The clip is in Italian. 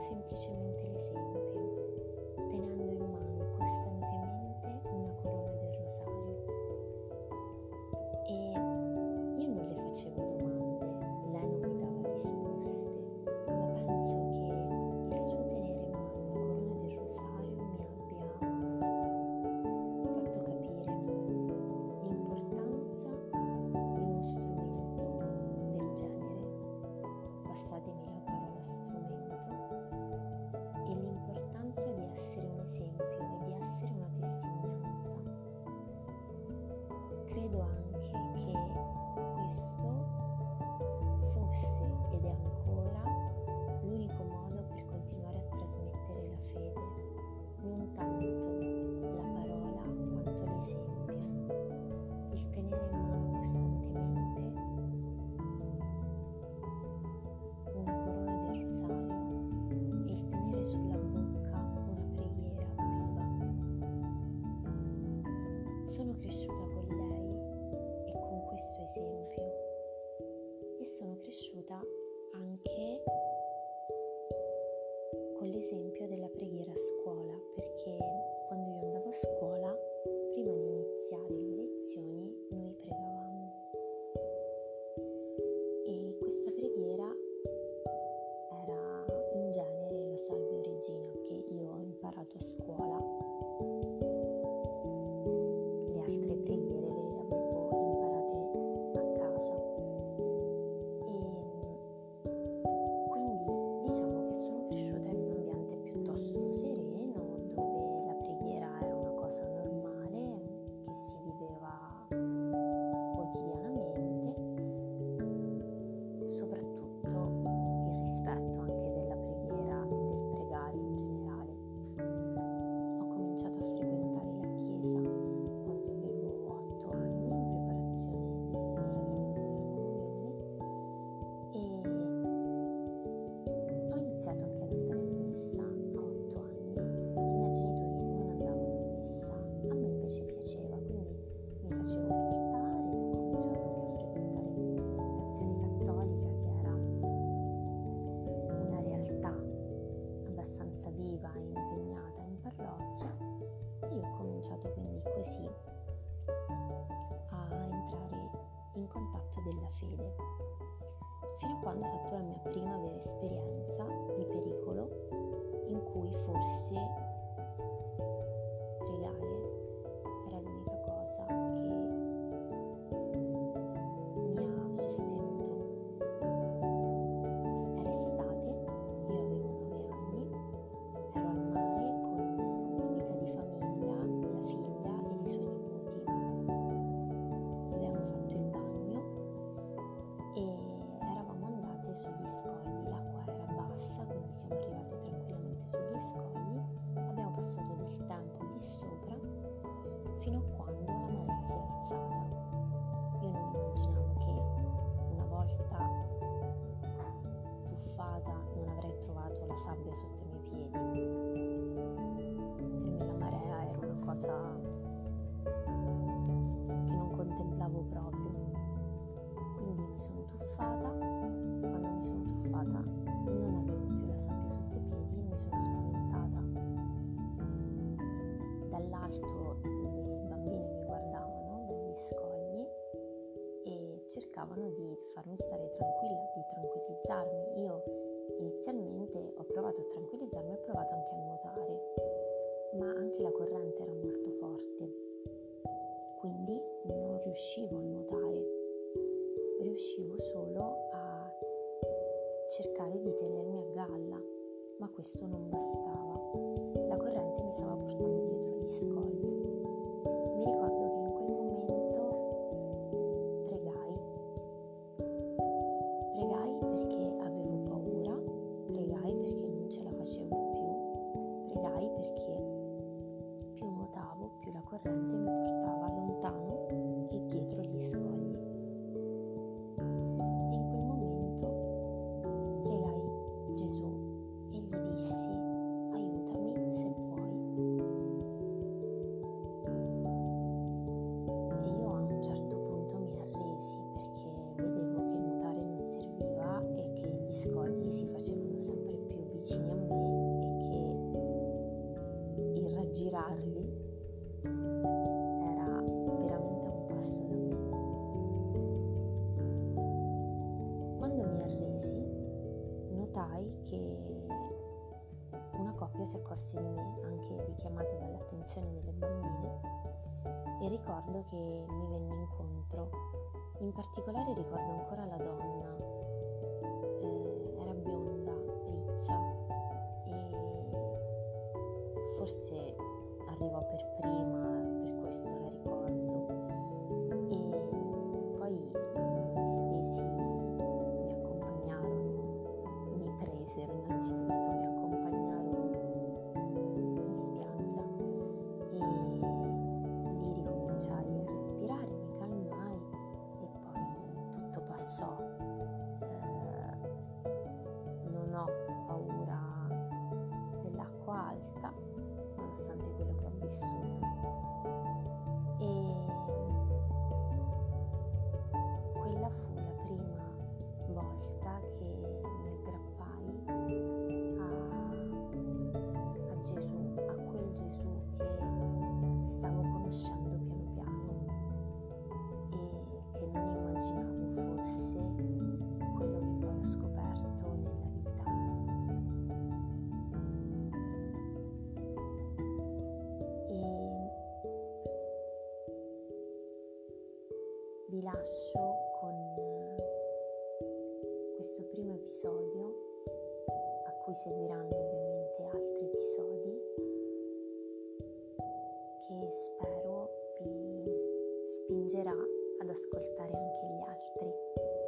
semplicemente le sente, tenendo in mano costantemente una corona del rosario. E io non le facevo domande, lei non mi dava risposte, ma penso che il suo tenere in mano la corona del rosario mi abbia fatto capire l'importanza di uno strumento del genere, passatemi la parola strumento, e l'importanza di essere un esempio e di essere una testimonianza. Credo anche che questo fosse ed è ancora l'unico modo per continuare a trasmettere la fede, non tanto la parola quanto l'esempio, il tenere in mano costantemente una corona del rosario e il tenere sulla bocca una preghiera viva. Sono cresciuta con lei e con questo esempio, e sono cresciuta anche con l'esempio della preghiera a scuola, perché quando io andavo a scuola, prima di iniziare le lezioni, noi pregavamo. E questa preghiera era in genere la Salve Regina, che io ho imparato a scuola. Le altre preghiere le avevo imparate a casa. E quindi diciamo che sono cresciuta in un ambiente piuttosto sereno, dove la preghiera era una cosa normale che si viveva quotidianamente, soprattutto il rispetto anche della preghiera, del pregare in generale. Ho cominciato a frequentare la chiesa quando avevo 8 anni, in preparazione del sacramento della comunione, e ho iniziato anche ad andare a messa a 8 anni. I miei genitori non andavano a messa, a me invece piaceva, quindi mi facevo portare. Ho cominciato anche a frequentare l'azione cattolica, che era una realtà abbastanza viva e impegnata in parrocchia, e io ho cominciato quindi così a entrare in contatto della fede, fino a quando ho fatto la mia prima vera esperienza di pericolo, in cui forse pregare era l'unica cosa che mi ha sostenuto. Era estate, io avevo 9 anni, ero al mare con un'amica di famiglia, la figlia e i suoi nipoti. Avevamo fatto il bagno e eravamo andate sugli scogli, l'acqua era bassa, quindi siamo arrivate tranquillamente sugli scogli, abbiamo passato del tempo lì sopra fino a quando la marea si è alzata. Io non immaginavo che una volta tuffata non avrei trovato la sabbia sotto i miei piedi. Per me la marea era una cosa che non contemplavo proprio, quindi mi sono tuffata. Quando mi sono tuffata non avevo più la sabbia sotto i piedi e mi sono spaventata. Dall'alto le bambine mi guardavano dagli scogli e cercavano di farmi stare tranquilla, di tranquillizzarmi. Io inizialmente ho provato a tranquillizzarmi, ho provato anche a nuotare, ma anche la corrente era molto forte, quindi non riuscivo a nuotare, riuscivo solo a cercare di tenermi a galla, ma questo non bastava. La corrente mi stava portando dietro gli scogli. Mi ricordo che in quel momento pregai perché avevo paura, pregai perché non ce la facevo più, pregai perché più nuotavo, più la corrente mi portava lontano e dietro gli scogli. E in quel momento pregai Gesù e gli dissi: aiutami. io si accorse di me, anche richiamata dall'attenzione delle bambine, e ricordo che mi venne incontro. In particolare ricordo ancora la donna, era bionda, riccia, e forse arrivò per prima, per questo la ricordo. E poi stesi, mi accompagnarono, mi presero innanzitutto, mi accompagnarono in spiaggia e lì ricominciai a respirare, mi calmai e poi tutto passò. Non ho paura dell'acqua alta, nonostante quello che ho vissuto, e quella fu la prima volta che mi aggrappai a Gesù, a quel Gesù che stavo conoscendo piano piano e che non immaginavo fosse quello che poi ho scoperto nella vita. Vi lascio con questo primo episodio, a cui seguiranno ovviamente altri episodi, che spero vi spingerà ad ascoltare anche gli altri.